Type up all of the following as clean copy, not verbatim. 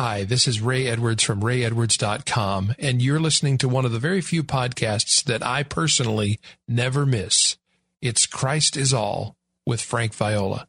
Hi, this is Ray Edwards from rayedwards.com, and you're listening to one of the very few podcasts that I personally never miss. It's Christ is All with Frank Viola.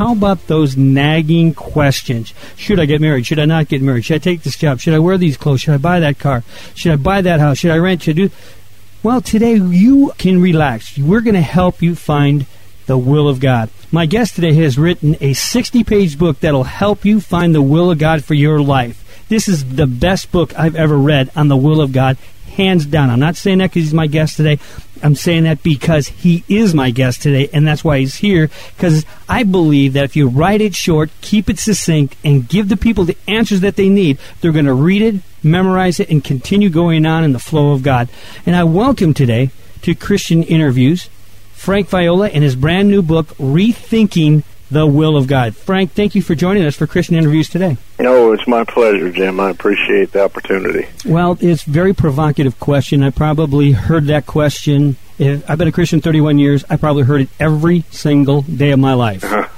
How about those nagging questions? Should I get married? Should I not get married? Should I take this job? Should I wear these clothes? Should I buy that car? Should I buy that house? Should I rent? Should I do? Well, today you can relax. We're going to help you find the will of God. My guest today has written a 60-page book that'll help you find the will of God for your life. This is the best book I've ever read on the will of God, hands down. I'm not saying that because he's my guest today. I'm saying that because he is my guest today, and that's why he's here, because I believe that if you write it short, keep it succinct, and give the people the answers that they need, they're going to read it, memorize it, and continue going on in the flow of God. And I welcome today to Christian Interviews, Frank Viola and his brand new book, Rethinking the Will of God. Frank, thank you for joining us for Christian Interviews today. Oh, it's my pleasure, Jim. I appreciate the opportunity. Well, it's a very provocative question. I probably heard that question. I've been a Christian 31 years. I probably heard it every single day of my life. Yeah.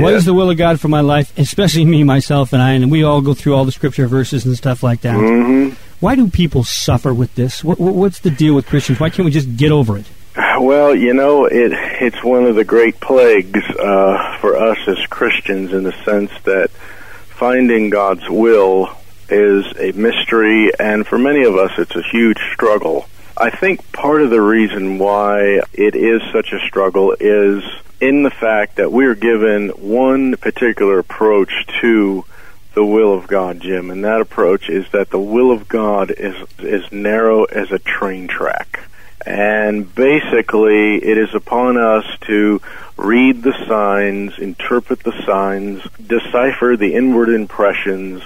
What is the will of God for my life, especially me, myself, and I, and we all go through all the scripture verses and stuff like that. Mm-hmm. Why do people suffer with this? What's the deal with Christians? Why can't we just get over it? Well, you know, it's one of the great plagues for us as Christians, in the sense that finding God's will is a mystery, and for many of us it's a huge struggle. I think part of the reason why it is such a struggle is in the fact that we're given one particular approach to the will of God, Jim, and that approach is that the will of God is as narrow as a train track. And basically, it is upon us to read the signs, interpret the signs, decipher the inward impressions,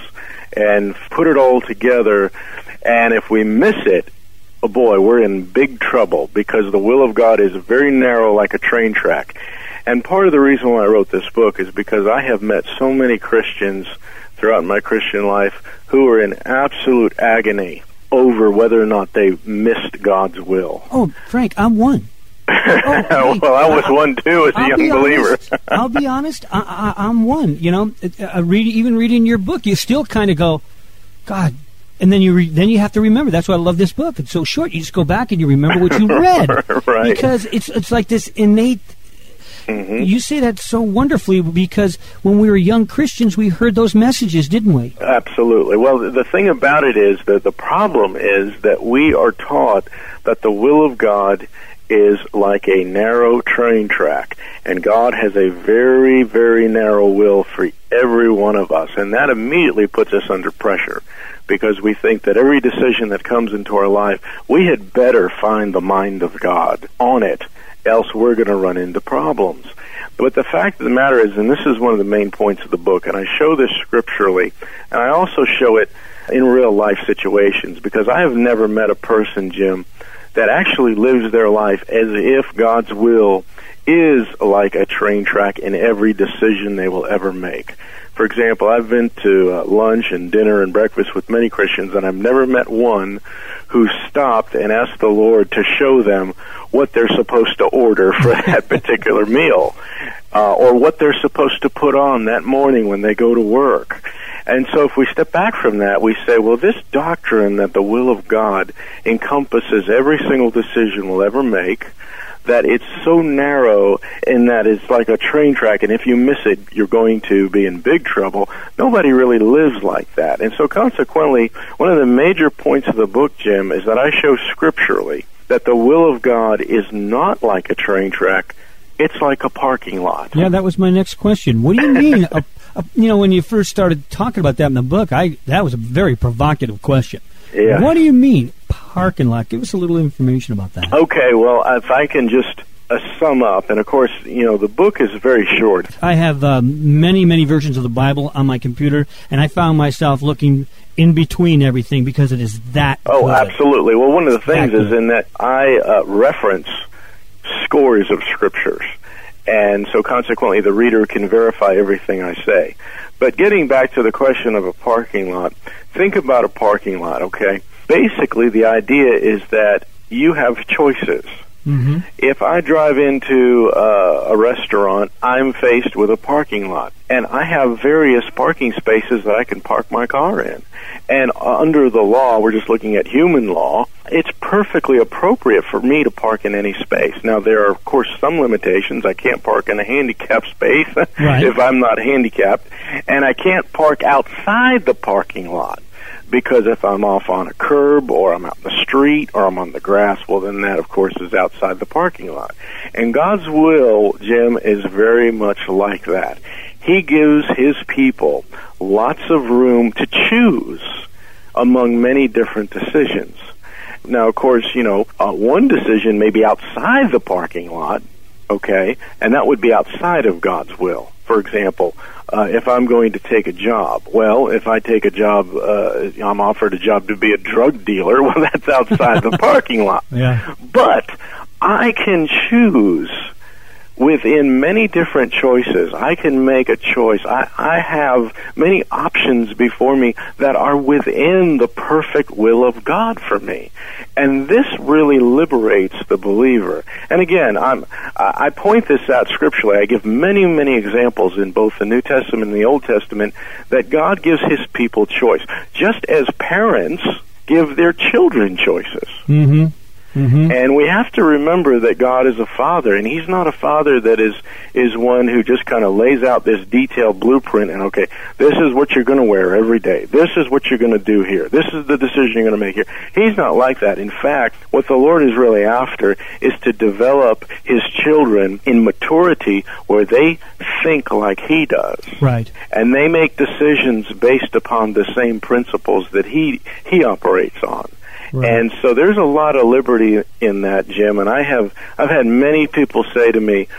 and put it all together. And if we miss it, oh boy, we're in big trouble, because the will of God is very narrow, like a train track. And part of the reason why I wrote this book is because I have met so many Christians throughout my Christian life who are in absolute agony over whether or not they missed God's will. Oh, Frank, I'm one. Oh, well, I was one too as a young believer. I'll be honest, I'm one. You know, even reading your book, you still kind of go, God, and then you have to remember. That's why I love this book. It's so short. You just go back and you remember what you read, right? Because it's like this innate. Mm-hmm. You say that so wonderfully, because when we were young Christians, we heard those messages, didn't we? Absolutely. Well, the thing about it is that the problem is that we are taught that the will of God is like a narrow train track, and God has a very, very narrow will for every one of us, and that immediately puts us under pressure, because we think that every decision that comes into our life, we had better find the mind of God on it, else we're going to run into problems. But the fact of the matter is, and this is one of the main points of the book, and I show this scripturally, and I also show it in real-life situations, because I have never met a person, Jim, that actually lives their life as if God's will is like a train track in every decision they will ever make. For example, I've been to lunch and dinner and breakfast with many Christians, and I've never met one who stopped and asked the Lord to show them what they're supposed to order for that particular meal, or what they're supposed to put on that morning when they go to work. And so if we step back from that, we say, well, this doctrine that the will of God encompasses every single decision we'll ever make, that it's so narrow and that it's like a train track, and if you miss it, you're going to be in big trouble. Nobody really lives like that. And so consequently, one of the major points of the book, Jim, is that I show scripturally that the will of God is not like a train track it's like a parking lot. Yeah, that was my next question. What do you mean? You know, when you first started talking about that in the book, that was a very provocative question. Yeah. What do you mean, parking lot? Give us a little information about that. Okay, well, if I can just sum up, and of course, you know, the book is very short. I have many, many versions of the Bible on my computer, and I found myself looking in between everything because it is that good. Absolutely. Well, one of the things is in that I reference scores of scriptures, and so consequently the reader can verify everything I say. But getting back to the question of a parking lot, think about a parking lot, okay? Basically, the idea is that you have choices. Mm-hmm. If I drive into a restaurant, I'm faced with a parking lot, and I have various parking spaces that I can park my car in. And under the law, we're just looking at human law, it's perfectly appropriate for me to park in any space. Now, there are, of course, some limitations. I can't park in a handicapped space if I'm not handicapped, and I can't park outside the parking lot. Because if I'm off on a curb or I'm out in the street or I'm on the grass, well, then that, of course, is outside the parking lot. And God's will, Jim, is very much like that. He gives His people lots of room to choose among many different decisions. Now, of course, you know, one decision may be outside the parking lot, okay, and that would be outside of God's will. For example, if I'm going to take a job, well, if I take a job, I'm offered a job to be a drug dealer, well, that's outside the parking lot. Yeah. But I can choose within many different choices. I can make a choice. I have many options before me that are within the perfect will of God for me. And this really liberates the believer. And again, I point this out scripturally. I give many, many examples in both the New Testament and the Old Testament that God gives His people choice, just as parents give their children choices. Mm-hmm. Mm-hmm. And we have to remember that God is a father, and He's not a father that is one who just kind of lays out this detailed blueprint and, okay, this is what you're going to wear every day. This is what you're going to do here. This is the decision you're going to make here. He's not like that. In fact, what the Lord is really after is to develop His children in maturity where they think like He does. Right. And they make decisions based upon the same principles that He operates on. Right. And so there's a lot of liberty in that, Jim. And I've had many people say to me,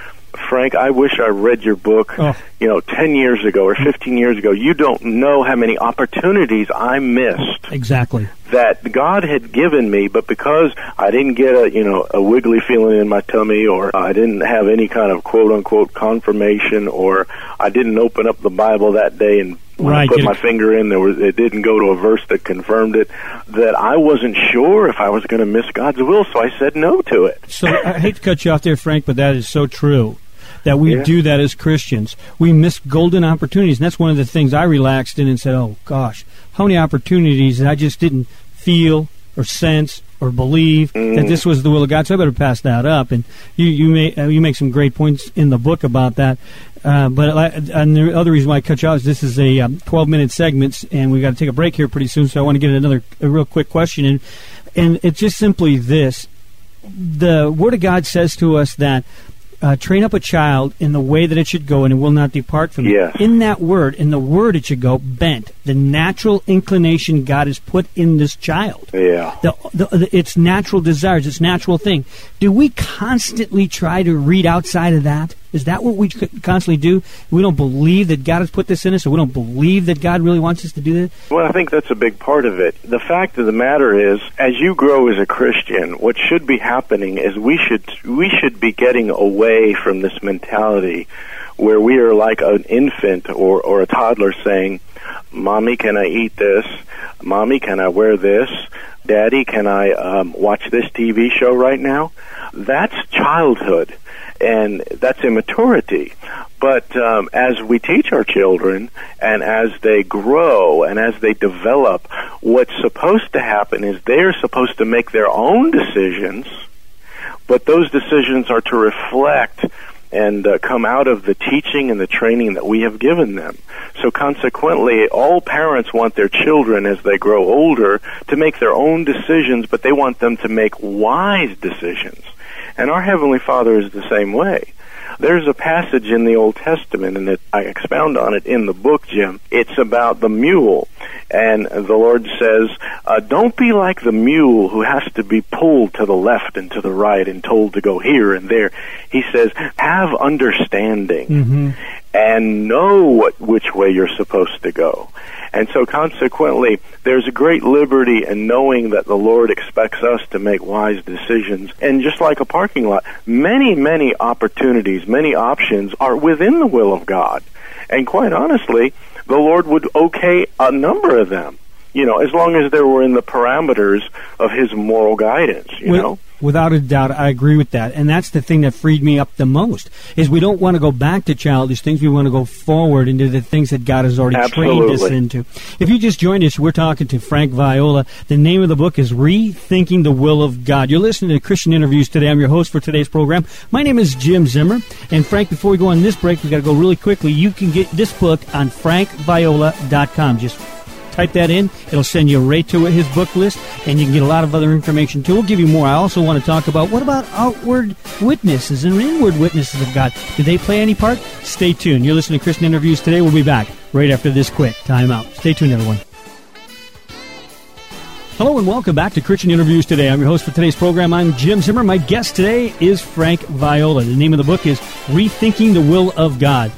Frank, I wish I read your book, 10 years ago or 15 years ago. You don't know how many opportunities I missed. Exactly. That God had given me, but because I didn't get a wiggly feeling in my tummy, or I didn't have any kind of quote-unquote confirmation, or I didn't open up the Bible that day and I put my finger in, it didn't go to a verse that confirmed it, that I wasn't sure if I was going to miss God's will, so I said no to it. So I hate to cut you off there, Frank, but that is so true, that we do that as Christians. We miss golden opportunities, and that's one of the things I relaxed in and said, oh, gosh, how many opportunities that I just didn't feel or sense or believe that this was the will of God, so I better pass that up. And you make some great points in the book about that. But the other reason why I cut you off is this is a 12-minute segment, and we've got to take a break here pretty soon, so I want to get a real quick question. And it's just simply this. The Word of God says to us that train up a child in the way that it should go, and it will not depart from it. In that Word, in the Word it should go, bent, the natural inclination God has put in this child. Yeah. Its natural desires, its natural thing. Do we constantly try to read outside of that? Is that what we constantly do? We don't believe that God has put this in us, or we don't believe that God really wants us to do this? Well, I think that's a big part of it. The fact of the matter is, as you grow as a Christian, what should be happening is we should be getting away from this mentality where we are like an infant or a toddler saying, Mommy, can I eat this? Mommy, can I wear this? Daddy, can I watch this TV show right now? That's childhood. And that's immaturity. But as we teach our children, and as they grow, and as they develop, what's supposed to happen is they're supposed to make their own decisions, but those decisions are to reflect and come out of the teaching and the training that we have given them. So consequently, all parents want their children, as they grow older, to make their own decisions, but they want them to make wise decisions. And our Heavenly Father is the same way. There's a passage in the Old Testament, and I expound on it in the book, Jim. It's about the mule, and the Lord says, don't be like the mule who has to be pulled to the left and to the right and told to go here and there. He says, have understanding and know which way you're supposed to go. And so consequently, there's a great liberty in knowing that the Lord expects us to make wise decisions. And just like a parking lot, many, many opportunities, many options are within the will of God. And quite honestly, the Lord would okay a number of them, you know, as long as they were in the parameters of His moral guidance, you know? Without a doubt, I agree with that. And that's the thing that freed me up the most, is we don't want to go back to childish things. We want to go forward into the things that God has already trained us into. If you just joined us, we're talking to Frank Viola. The name of the book is Rethinking the Will of God. You're listening to Christian Interviews today. I'm your host for today's program. My name is Jim Zimmer. And, Frank, before we go on this break, we've got to go really quickly. You can get this book on frankviola.com. Just type that in. It'll send you right to his book list, and you can get a lot of other information, too. We'll give you more. I also want to talk about, what about outward witnesses and inward witnesses of God? Do they play any part? Stay tuned. You're listening to Christian Interviews today. We'll be back right after this quick timeout. Stay tuned, everyone. Hello and welcome back to Christian Interviews today. I'm your host for today's program. I'm Jim Zimmer. My guest today is Frank Viola. The name of the book is Rethinking the Will of God.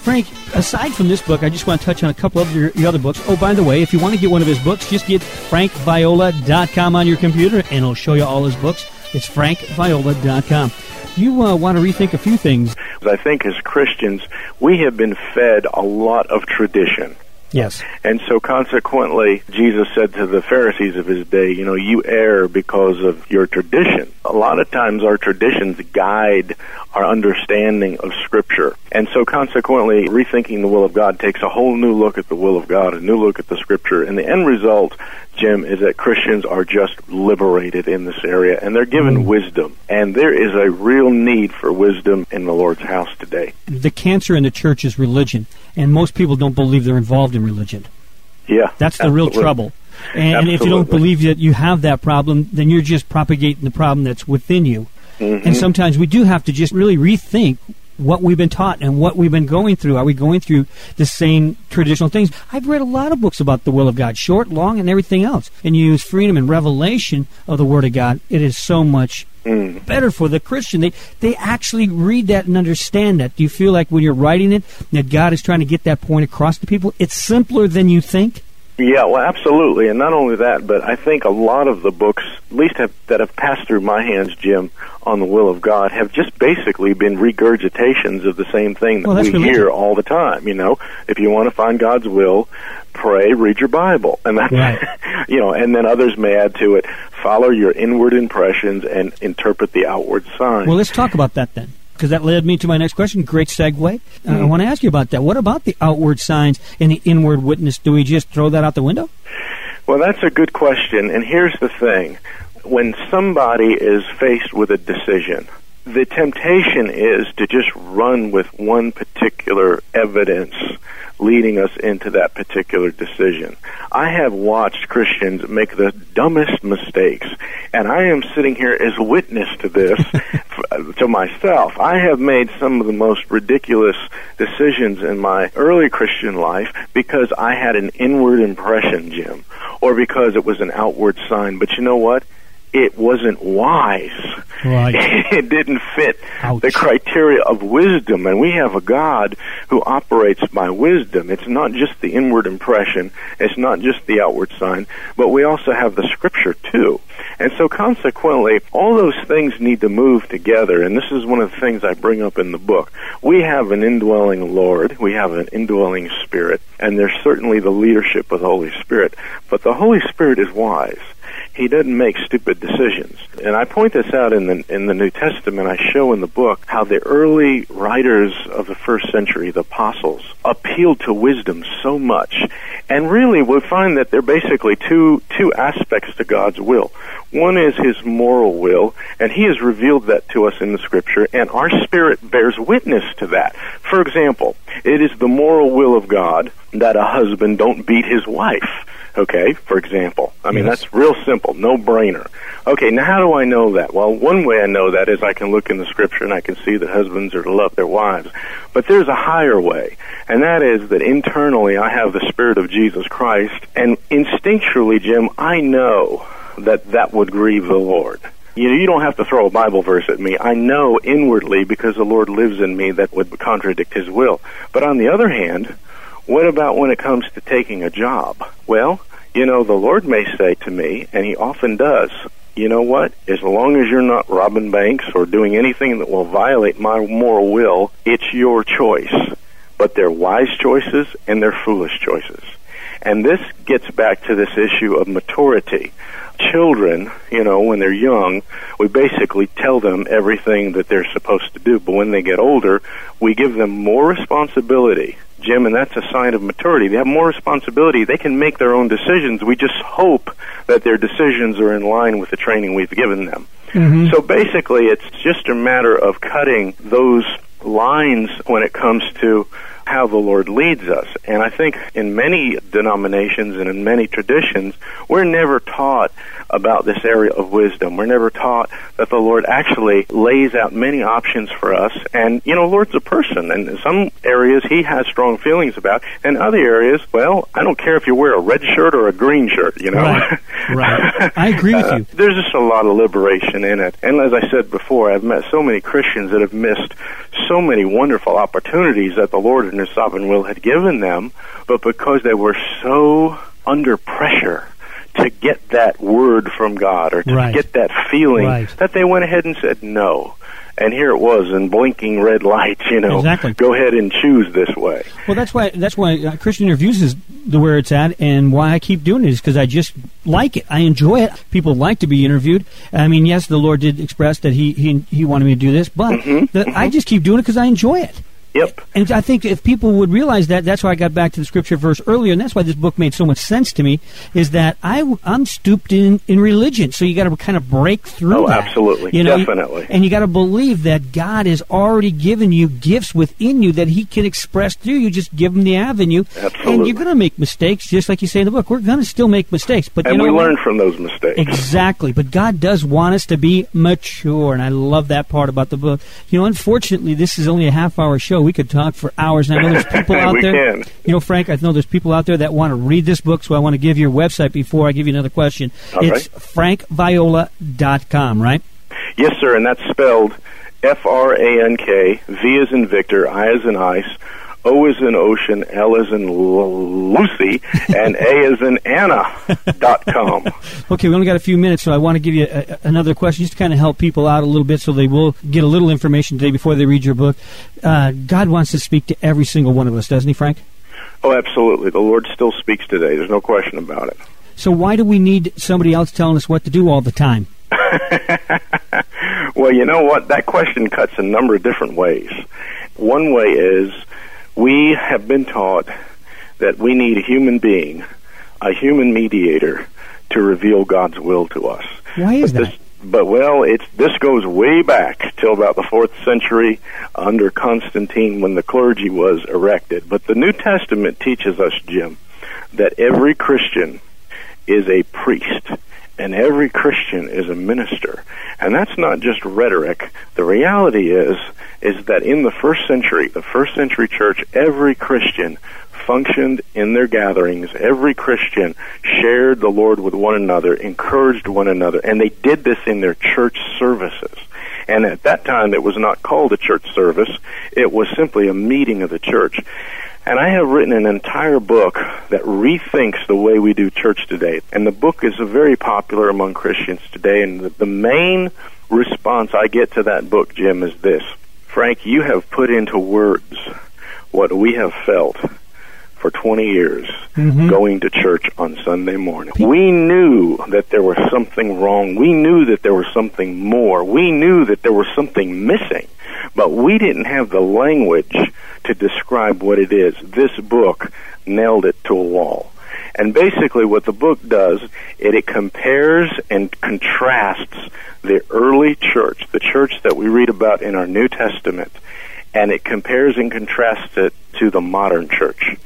Frank, aside from this book, I just want to touch on a couple of your other books. Oh, by the way, if you want to get one of his books, just get frankviola.com on your computer, and it'll show you all his books. It's frankviola.com. You want to rethink a few things. I think as Christians, we have been fed a lot of tradition. Yes. And so consequently, Jesus said to the Pharisees of his day, you know, you err because of your tradition. A lot of times our traditions guide our understanding of Scripture. And so consequently, rethinking the will of God takes a whole new look at the will of God, a new look at the Scripture. And the end result, Jim, is that Christians are just liberated in this area, and they're given wisdom. And there is a real need for wisdom in the Lord's house today. The cancer in the church is religion, and most people don't believe they're involved in religion. Yeah. That's the real trouble. And if you don't believe that you have that problem, then you're just propagating the problem that's within you. And sometimes we do have to just really rethink what we've been taught and what we've been going through. Are we going through the same traditional things? I've read a lot of books about the will of God, short, long, and everything else. And you use freedom and revelation of the Word of God. It is so much better for the Christian. They actually read that and understand that. Do you feel like when you're writing it that God is trying to get that point across to people? It's simpler than you think? Yeah, well, absolutely. And not only that, but I think a lot of the books, at least that have passed through my hands, Jim, on the will of God, have just basically been regurgitations of the same thing that we hear all the time. You know, if you want to find God's will, pray, read your Bible. And that's, you know, and then others may add to it, follow your inward impressions and interpret the outward signs. Well, let's talk about that then, because that led me to my next question. Great segue. I want to ask you about that. What about the outward signs and the inward witness? Do we just throw that out the window? Well, that's a good question, and here's the thing. When somebody is faced with a decision, the temptation is to just run with one particular evidence leading us into that particular decision. I have watched Christians make the dumbest mistakes, and I am sitting here as a witness to this, to myself. I have made some of the most ridiculous decisions in my early Christian life because I had an inward impression, Jim, or because it was an outward sign. But you know what? It wasn't wise. Right. It didn't fit the criteria of wisdom. And we have a God who operates by wisdom. It's not just the inward impression. It's not just the outward sign. But we also have the Scripture, too. And so consequently, all those things need to move together. And this is one of the things I bring up in the book. We have an indwelling Lord. We have an indwelling Spirit. And there's certainly the leadership of the Holy Spirit. But the Holy Spirit is wise. He doesn't make stupid decisions. And I point this out in the New Testament. I show in the book how the early writers of the first century, the apostles, appealed to wisdom so much. And really, we find that there are basically two aspects to God's will. One is His moral will, and He has revealed that to us in the Scripture, and our spirit bears witness to that. For example, it is the moral will of God that a husband don't beat his wife. Okay, for example. I mean, that's real simple, no-brainer. Okay, now how do I know that? Well, one way I know that is I can look in the Scripture and I can see that husbands are to love their wives. But there's a higher way, and that is that internally I have the Spirit of Jesus Christ, and instinctually, Jim, I know that that would grieve the Lord. You know, you don't have to throw a Bible verse at me. I know inwardly, because the Lord lives in me, that would contradict His will. But on the other hand, what about when it comes to taking a job? Well, you know, the Lord may say to me, and He often does, you know what, as long as you're not robbing banks or doing anything that will violate my moral will, it's your choice. But they're wise choices and they're foolish choices. And this gets back to this issue of maturity. Children, you know, when they're young, we basically tell them everything that they're supposed to do. But when they get older, we give them more responsibility, Jim, and that's a sign of maturity. They have more responsibility. They can make their own decisions. We just hope that their decisions are in line with the training we've given them. Mm-hmm. So basically, it's just a matter of cutting those lines when it comes to how the Lord leads us. And I think in many denominations and in many traditions, we're never taught about this area of wisdom. We're never taught that the Lord actually lays out many options for us. And, you know, Lord's a person, and in some areas He has strong feelings about, and other areas, well, I don't care if you wear a red shirt or a green shirt, you know. Right, right. I agree with you. There's just a lot of liberation in it. And as I said before, I've met so many Christians that have missed so many wonderful opportunities that the Lord and His sovereign will had given them, but because they were so under pressure to get that word from God or to get that feeling, that they went ahead and said no. And here it was in blinking red lights, you know, go ahead and choose this way. Well, that's why Christian Interviews is where it's at, and why I keep doing it is because I just like it. I enjoy it. People like to be interviewed. I mean, yes, the Lord did express that He wanted me to do this, but I just keep doing it because I enjoy it. Yep. And I think if people would realize that, that's why I got back to the Scripture verse earlier, and that's why this book made so much sense to me, is that I'm stooped in religion, so you got to kind of break through that. Oh, absolutely. You know, definitely. And you got to believe that God has already given you gifts within you that He can express through you. Just give Him the avenue. Absolutely. And you're going to make mistakes, just like you say in the book. We're going to still make mistakes. But and you know, we learn from those mistakes. Exactly. But God does want us to be mature, and I love that part about the book. You know, unfortunately, this is only a half-hour show. We could talk for hours, and I know there's people out there. You know, Frank, I know there's people out there that want to read this book, so I want to give your website before I give you another question. It's frankviola.com, right? Yes, sir, and that's spelled F-R-A-N-K, V as in Victor, I as in Ice, O as in Ocean, L as in Lucy, and A as in Anna.com. Okay, we only got a few minutes, so I want to give you another question just to kind of help people out a little bit so they will get a little information today before they read your book. God wants to speak to every single one of us, doesn't He, Frank? Oh, absolutely. The Lord still speaks today. There's no question about it. So why do we need somebody else telling us what to do all the time? Well, you know what? That question cuts a number of different ways. One way is, we have been taught that we need a human being, a human mediator, to reveal God's will to us. Why is that? This goes way back till about the 4th century under Constantine when the clergy was erected. But the New Testament teaches us, Jim, that every Christian is a priest, and every Christian is a minister. And that's not just rhetoric. The reality is that in the first century church, every Christian functioned in their gatherings. Every Christian shared the Lord with one another, encouraged one another, and they did this in their church services. And at that time, it was not called a church service. It was simply a meeting of the church. And I have written an entire book that rethinks the way we do church today. And the book is very popular among Christians today. And the main response I get to that book, Jim, is this. Frank, you have put into words what we have felt for 20 years going to church on Sunday morning. We knew that there was something wrong. We knew that there was something more. We knew that there was something missing. But we didn't have the language to describe what it is. This book nailed it to a wall. And basically what the book does is it compares and contrasts the early church, the church that we read about in our New Testament, and it compares and contrasts it to the modern church.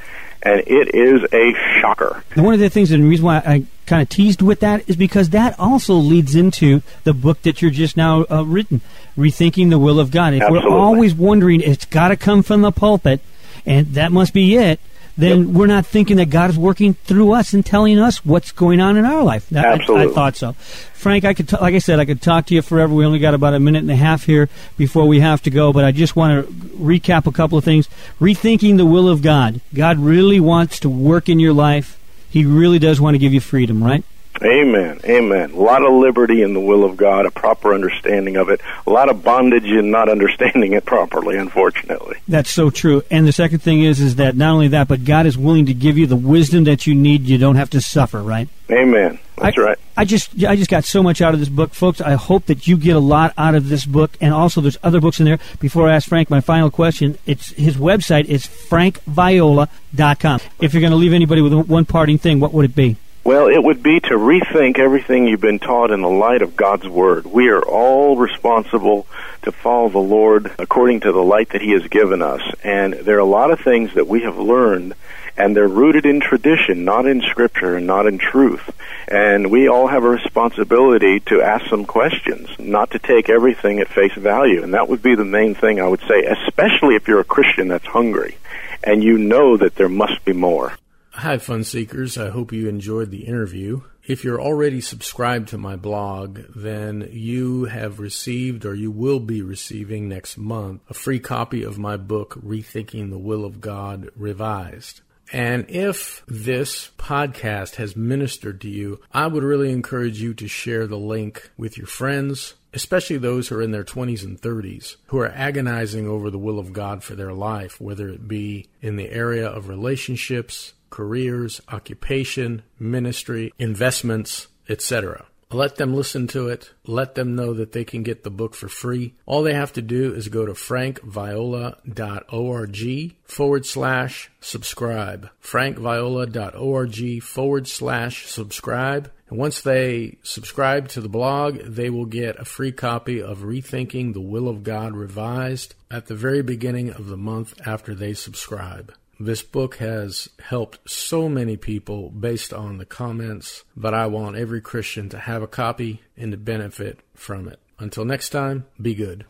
And it is a shocker. And one of the things, and the reason why I kind of teased with that is because that also leads into the book that you're just now written, Rethinking the Will of God. If Absolutely. We're always wondering, it's got to come from the pulpit, and that must be it, then Yep. we're not thinking that God is working through us and telling us what's going on in our life. Absolutely. I thought so. Frank, I could, like I said, I could talk to you forever. We only got about a minute and a half here before we have to go, but I just want to recap a couple of things. Rethinking the Will of God. God really wants to work in your life. He really does want to give you freedom, right? Amen, amen. A lot of liberty in the will of God, a proper understanding of it. A lot of bondage in not understanding it properly, unfortunately. That's so true. And the second thing is that not only that, but God is willing to give you the wisdom that you need. You don't have to suffer, right? Amen. That's right. I just got so much out of this book. Folks, I hope that you get a lot out of this book. And also, there's other books in there. Before I ask Frank my final question, it's his website is frankviola.com. If you're going to leave anybody with one parting thing, what would it be? Well, it would be to rethink everything you've been taught in the light of God's Word. We are all responsible to follow the Lord according to the light that He has given us. And there are a lot of things that we have learned, and they're rooted in tradition, not in Scripture and not in truth. And we all have a responsibility to ask some questions, not to take everything at face value. And that would be the main thing I would say, especially if you're a Christian that's hungry and you know that there must be more. Hi, Fun Seekers. I hope you enjoyed the interview. If you're already subscribed to my blog, then you have received, or you will be receiving next month, a free copy of my book, Rethinking the Will of God Revised. And if this podcast has ministered to you, I would really encourage you to share the link with your friends, especially those who are in their 20s and 30s, who are agonizing over the will of God for their life, whether it be in the area of relationships, careers, occupation, ministry, investments, etc. Let them listen to it. Let them know that they can get the book for free. All they have to do is go to frankviola.org /subscribe. frankviola.org /subscribe. And once they subscribe to the blog, they will get a free copy of Rethinking the Will of God Revised at the very beginning of the month after they subscribe. This book has helped so many people based on the comments, but I want every Christian to have a copy and to benefit from it. Until next time, be good.